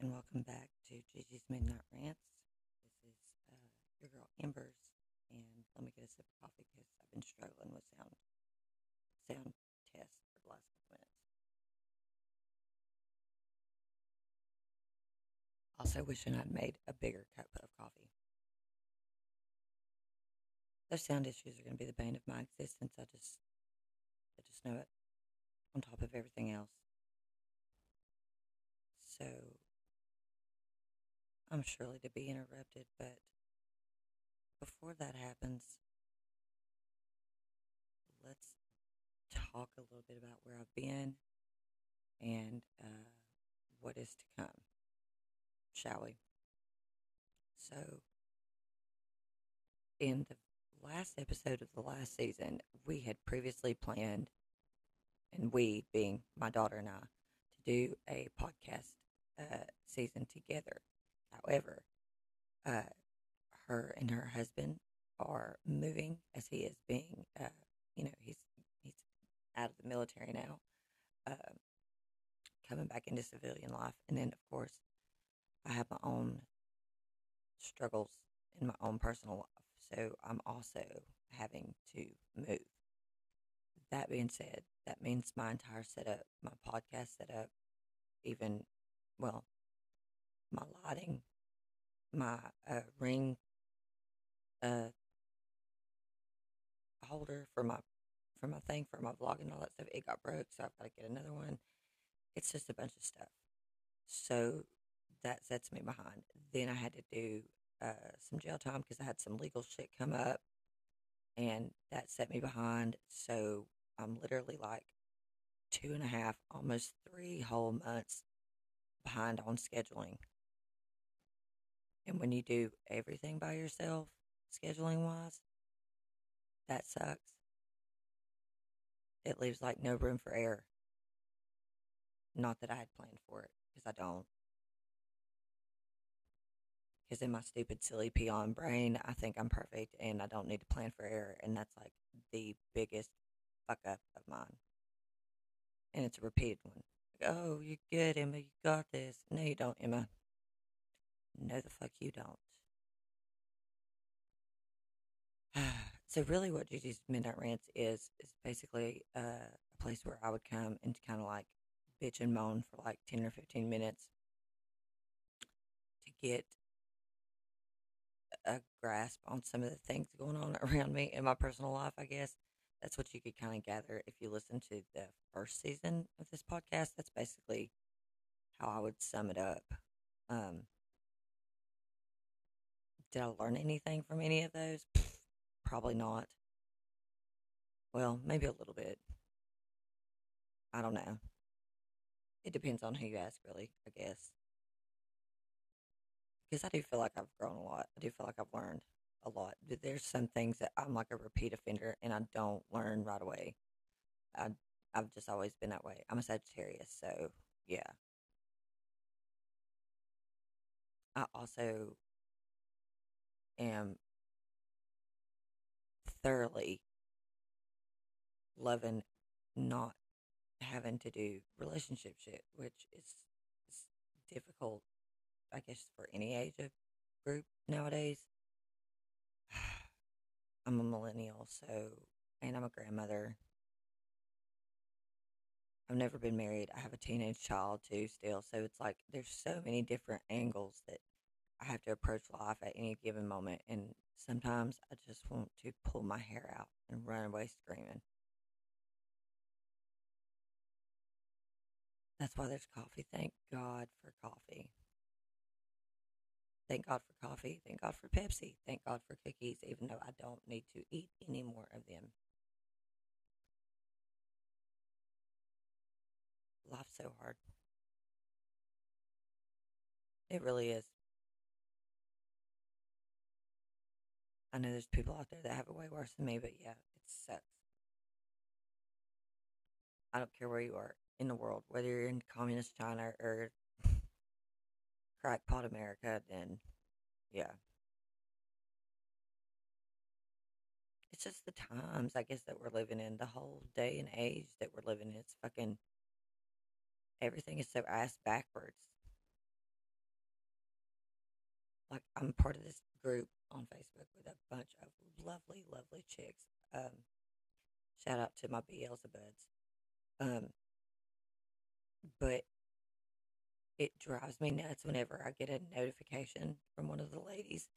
and welcome back to Gigi's Midnight Rants. This is your girl Embers, and let me get a sip of coffee because I've been struggling with sound test for the last couple minutes. Also wishing I'd made a bigger cup of coffee. Those sound issues are going to be the bane of my existence. I just know it. On top of everything else. So, I'm surely to be interrupted, but before that happens, let's talk a little bit about where I've been and what is to come, shall we? So, in the last episode of the last season, we had previously planned, and we being my daughter and I, to do a podcast season together. However, her and her husband are moving, as he is being, he's out of the military now, coming back into civilian life. And then, of course, I have my own struggles in my own personal life. So I'm also having to move. That being said, that means my entire setup, my podcast setup, even, well, my lighting, my ring holder for my thing, for my vlog and all that stuff, it got broke, so I've got to get another one. It's just a bunch of stuff. So that sets me behind. Then I had to do some jail time because I had some legal shit come up, and that set me behind. So I'm literally like 2.5, almost 3 whole months behind on scheduling. And when you do everything by yourself, scheduling-wise, that sucks. It leaves like no room for error. Not that I had planned for it, because I don't. Because in my stupid, silly peon brain, I think I'm perfect and I don't need to plan for error. And that's like the biggest fuck up of mine. And it's a repeated one. Like, oh, you're good, Emma. You got this. No, you don't, Emma. No, the fuck you don't. So really what Gigi's Midnight Rants is basically a place where I would come and kind of like bitch and moan for like 10 or 15 minutes to get a grasp on some of the things going on around me in my personal life, I guess. That's what you could kind of gather if you listen to the first season of this podcast. That's basically how I would sum it up. Did I learn anything from any of those? Probably not. Well, maybe a little bit. I don't know. It depends on who you ask, really, I guess. Because I do feel like I've grown a lot. I do feel like I've learned a lot. There's some things that I'm like a repeat offender and I don't learn right away. I've just always been that way. I'm a Sagittarius, so yeah. I also am thoroughly loving not having to do relationship shit, which is difficult, I guess, for any age of group nowadays. I'm a millennial, and I'm a grandmother. I've never been married. I have a teenage child, too, still. So it's like there's so many different angles that I have to approach life at any given moment. And sometimes I just want to pull my hair out and run away screaming. That's why there's coffee. Thank God for coffee. Thank God for coffee. Thank God for Pepsi. Thank God for cookies, even though I don't need to eat any more of them. Life's so hard. It really is. I know there's people out there that have it way worse than me, but yeah, it sucks. I don't care where you are in the world, whether you're in communist China or crackpot America, then yeah. It's just the times, I guess, that we're living in. The whole day and age that we're living in. It's fucking, everything is so ass backwards. I'm part of this group on Facebook with a bunch of lovely, lovely chicks. Shout out to my Beelzebuds. But it drives me nuts whenever I get a notification from one of the ladies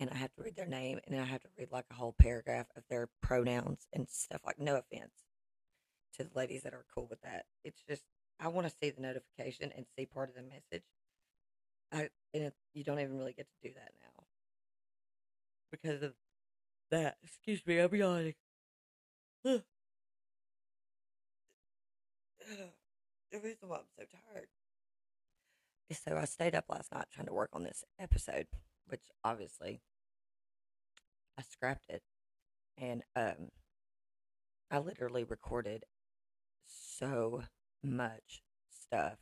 and I have to read their name and then I have to read like a whole paragraph of their pronouns and stuff. Like, no offense to the ladies that are cool with that. It's just, I want to see the notification and see part of the message. You don't even really get to do that now because of that. Excuse me, I'm yawning. The reason why I'm so tired is so I stayed up last night trying to work on this episode, which obviously I scrapped it, and I literally recorded so much stuff.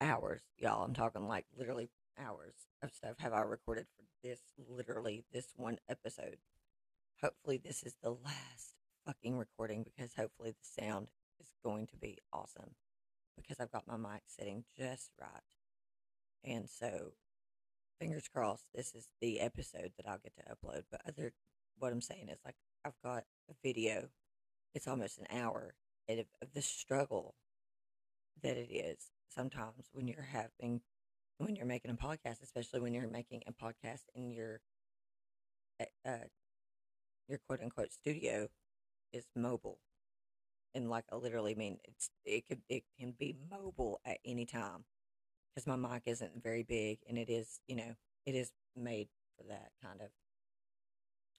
Hours, y'all. I'm talking like literally hours of stuff have I recorded for this one episode. Hopefully this is the last fucking recording because hopefully the sound is going to be awesome because I've got my mic sitting just right. And so fingers crossed this is the episode that I'll get to upload. But what I'm saying is like I've got a video. It's almost an hour of the struggle that it is sometimes when you're making a podcast, especially when you're making a podcast in your quote-unquote studio is mobile. And like I literally mean it can be mobile at any time because my mic isn't very big and it is, you know, it is made for that kind of.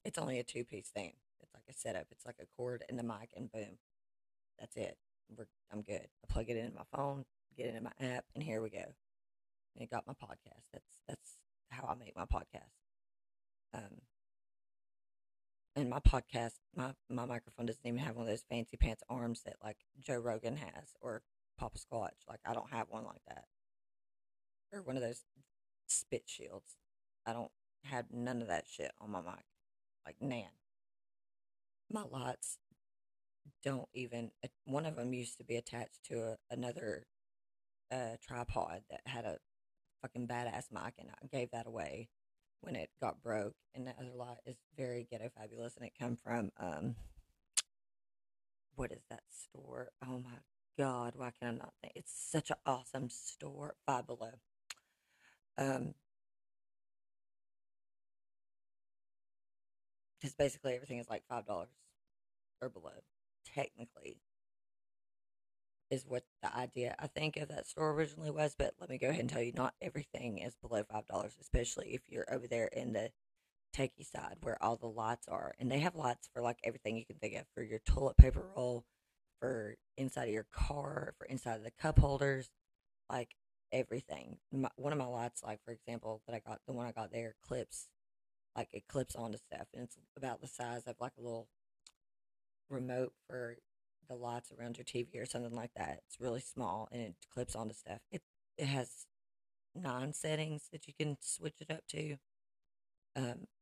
It's only a two-piece thing. It's like a setup. It's like a cord and the mic and boom. That's it. I'm good. I plug it into my phone, get it in my app, and here we go. And it got my podcast. That's how I make my podcast. And my podcast, my microphone doesn't even have one of those fancy pants arms that like Joe Rogan has or Papa Squatch. Like I don't have one like that. Or one of those spit shields. I don't have none of that shit on my mic. Like nan. My lights don't even, one of them used to be attached to another tripod that had a fucking badass mic, and I gave that away when it got broke. And the other light is very ghetto fabulous, and it come from what is that store? Oh my god, why can I not think? It's such an awesome store, Five Below. Because basically everything is like $5 or below. Technically, is what the idea I think of that store originally was. But let me go ahead and tell you, not everything is below $5, especially if you're over there in the techie side where all the lights are. And they have lights for like everything you can think of, for your toilet paper roll, for inside of your car, for inside of the cup holders, like everything. One of my lights, like for example, that I got, the one I got there, clips, like it clips onto stuff, and it's about the size of like a little remote for the lights around your TV or something like that. It's really small and it clips onto stuff. It has 9 settings that you can switch it up to.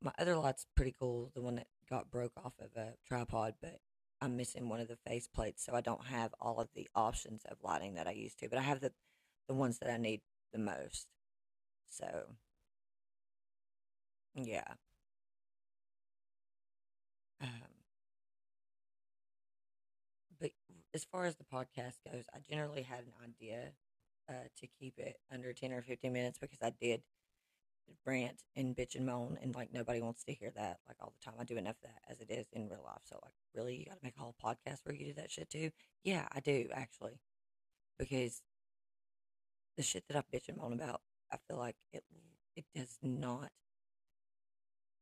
My other light's pretty cool, the one that got broke off of a tripod, but I'm missing one of the face plates, so I don't have all of the options of lighting that I used to, but I have the ones that I need the most. So yeah. As far as the podcast goes, I generally had an idea to keep it under 10 or 15 minutes because I did rant and bitch and moan, and like nobody wants to hear that like all the time. I do enough of that as it is in real life. So like, really, you got to make a whole podcast where you do that shit too? Yeah, I do actually, because the shit that I bitch and moan about, I feel like it does not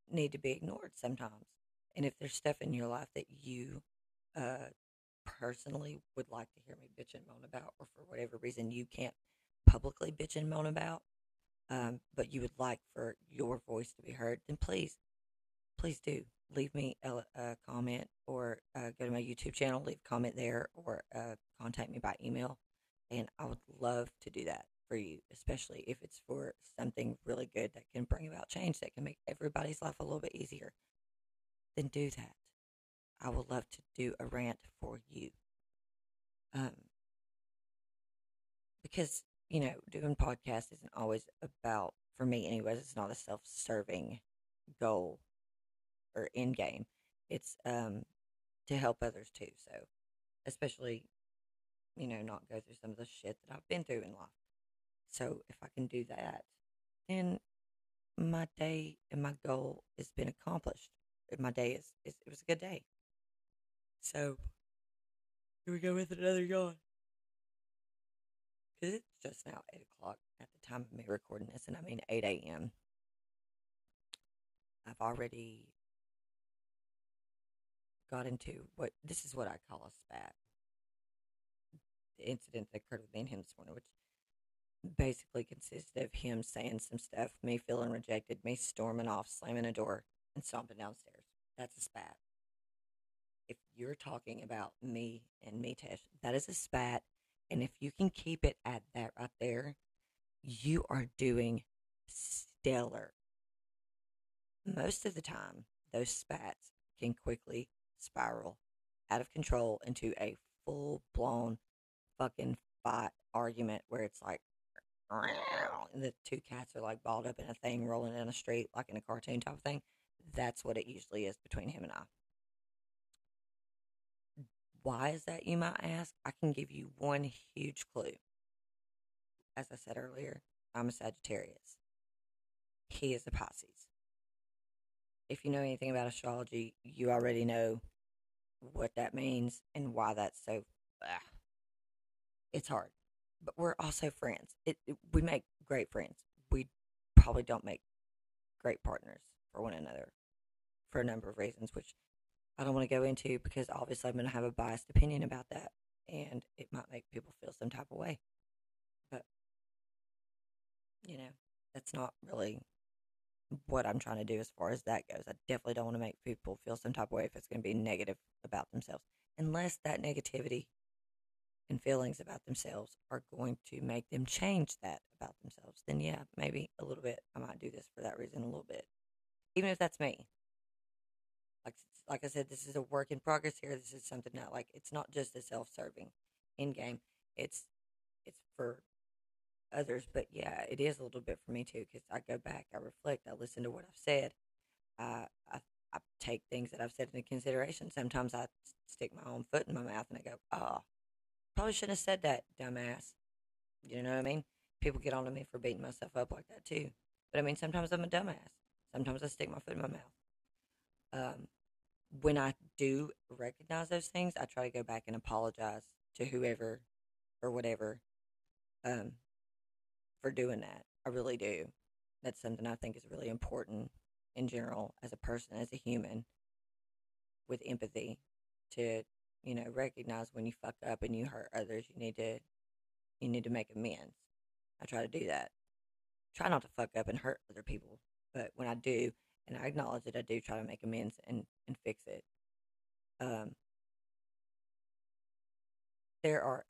need to be ignored sometimes. And if there's stuff in your life that you personally would like to hear me bitch and moan about, or for whatever reason you can't publicly bitch and moan about, but you would like for your voice to be heard, then please do leave me a comment, or go to my YouTube channel, leave a comment there, or contact me by email, and I would love to do that for you, especially if it's for something really good that can bring about change, that can make everybody's life a little bit easier. Then do that. I would love to do a rant for you. Because, you know, doing podcasts isn't always about for me anyways, it's not a self-serving goal or end game. It's to help others too. So especially, you know, not go through some of the shit that I've been through in life. So if I can do that, then my day and my goal has been accomplished. My day is it was a good day. So here we go with another yawn. Because it's just now 8 o'clock at the time of me recording this, and I mean 8 a.m. I've already got into what, this is what I call a spat. The incident that occurred with me and him this morning, which basically consisted of him saying some stuff, me feeling rejected, me storming off, slamming a door, and stomping downstairs. That's a spat. If you're talking about me and Mitesh, that is a spat. And if you can keep it at that right there, you are doing stellar. Most of the time, those spats can quickly spiral out of control into a full-blown fucking fight argument where it's like, and the two cats are like balled up in a thing rolling down the street like in a cartoon type of thing. That's what it usually is between him and I. Why is that, you might ask? I can give you one huge clue. As I said earlier, I'm a Sagittarius. He is a Pisces. If you know anything about astrology, you already know what that means and why that's so... It's hard. But we're also friends. We make great friends. We probably don't make great partners for one another for a number of reasons, which I don't want to go into because obviously I'm going to have a biased opinion about that, and it might make people feel some type of way. But, you know, that's not really what I'm trying to do as far as that goes. I definitely don't want to make people feel some type of way if it's going to be negative about themselves, unless that negativity and feelings about themselves are going to make them change that about themselves. Then, yeah, maybe a little bit. I might do this for that reason a little bit, even if that's me. Like I said, this is a work in progress here. This is something that, like, it's not just a self-serving end game. It's for others. But, yeah, it is a little bit for me, too, because I go back, I reflect, I listen to what I've said. I take things that I've said into consideration. Sometimes I stick my own foot in my mouth and I go, oh, probably shouldn't have said that, dumbass. You know what I mean? People get on to me for beating myself up like that, too. But, I mean, sometimes I'm a dumbass. Sometimes I stick my foot in my mouth. When I do recognize those things, I try to go back and apologize to whoever or whatever for doing that. I really do. That's something I think is really important in general as a person, as a human, with empathy, to, you know, recognize when you fuck up and you hurt others. You need to make amends. I try to do that. Try not to fuck up and hurt other people, but when I do, and I acknowledge that, I do try to make amends and fix it. There are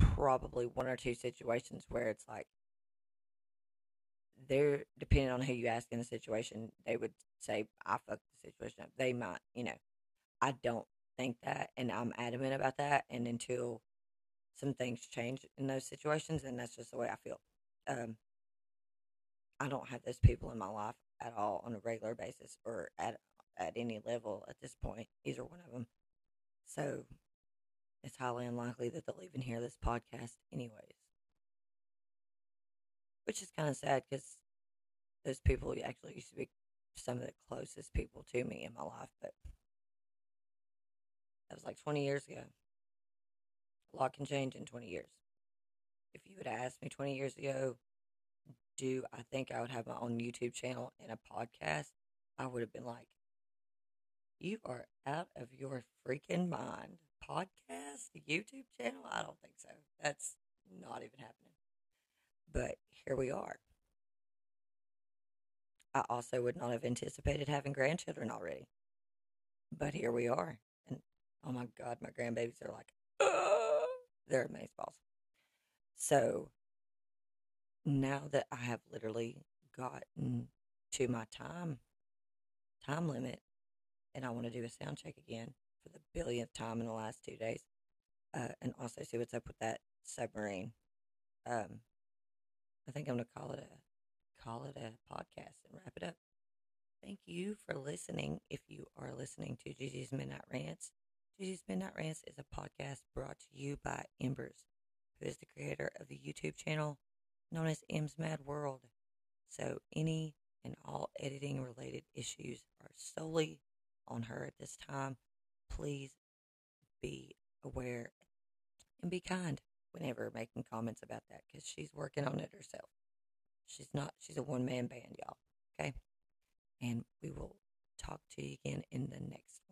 probably one or two situations where it's like, they're, depending on who you ask in the situation, they would say, I fucked the situation up. They might, you know, I don't think that, and I'm adamant about that. And until some things change in those situations, and that's just the way I feel. I don't have those people in my life at all on a regular basis or at any level at this point, either one of them. So it's highly unlikely that they'll even hear this podcast anyways, which is kind of sad because those people actually used to be some of the closest people to me in my life, but that was like 20 years ago. A lot can change in 20 years. If you would have asked me 20 years ago, do I think I would have my own YouTube channel and a podcast, I would have been like, you are out of your freaking mind. Podcast? YouTube channel? I don't think so. That's not even happening. But here we are. I also would not have anticipated having grandchildren already. But here we are. And oh my God, my grandbabies are like, oh! They're amazeballs. So now that I have literally gotten to my time limit, and I want to do a sound check again for the billionth time in the last 2 days, and also see what's up with that submarine. I think I'm going to call it call it a podcast and wrap it up. Thank you for listening. If you are listening to Gigi's Midnight Rants, Gigi's Midnight Rants is a podcast brought to you by Embers, who is the creator of the YouTube channel known as Em's Mad World. So any and all editing related issues are solely on her at this time. Please be aware and be kind whenever making comments about that, because she's working on it herself. She's a one-man band, y'all. Okay? And we will talk to you again in the next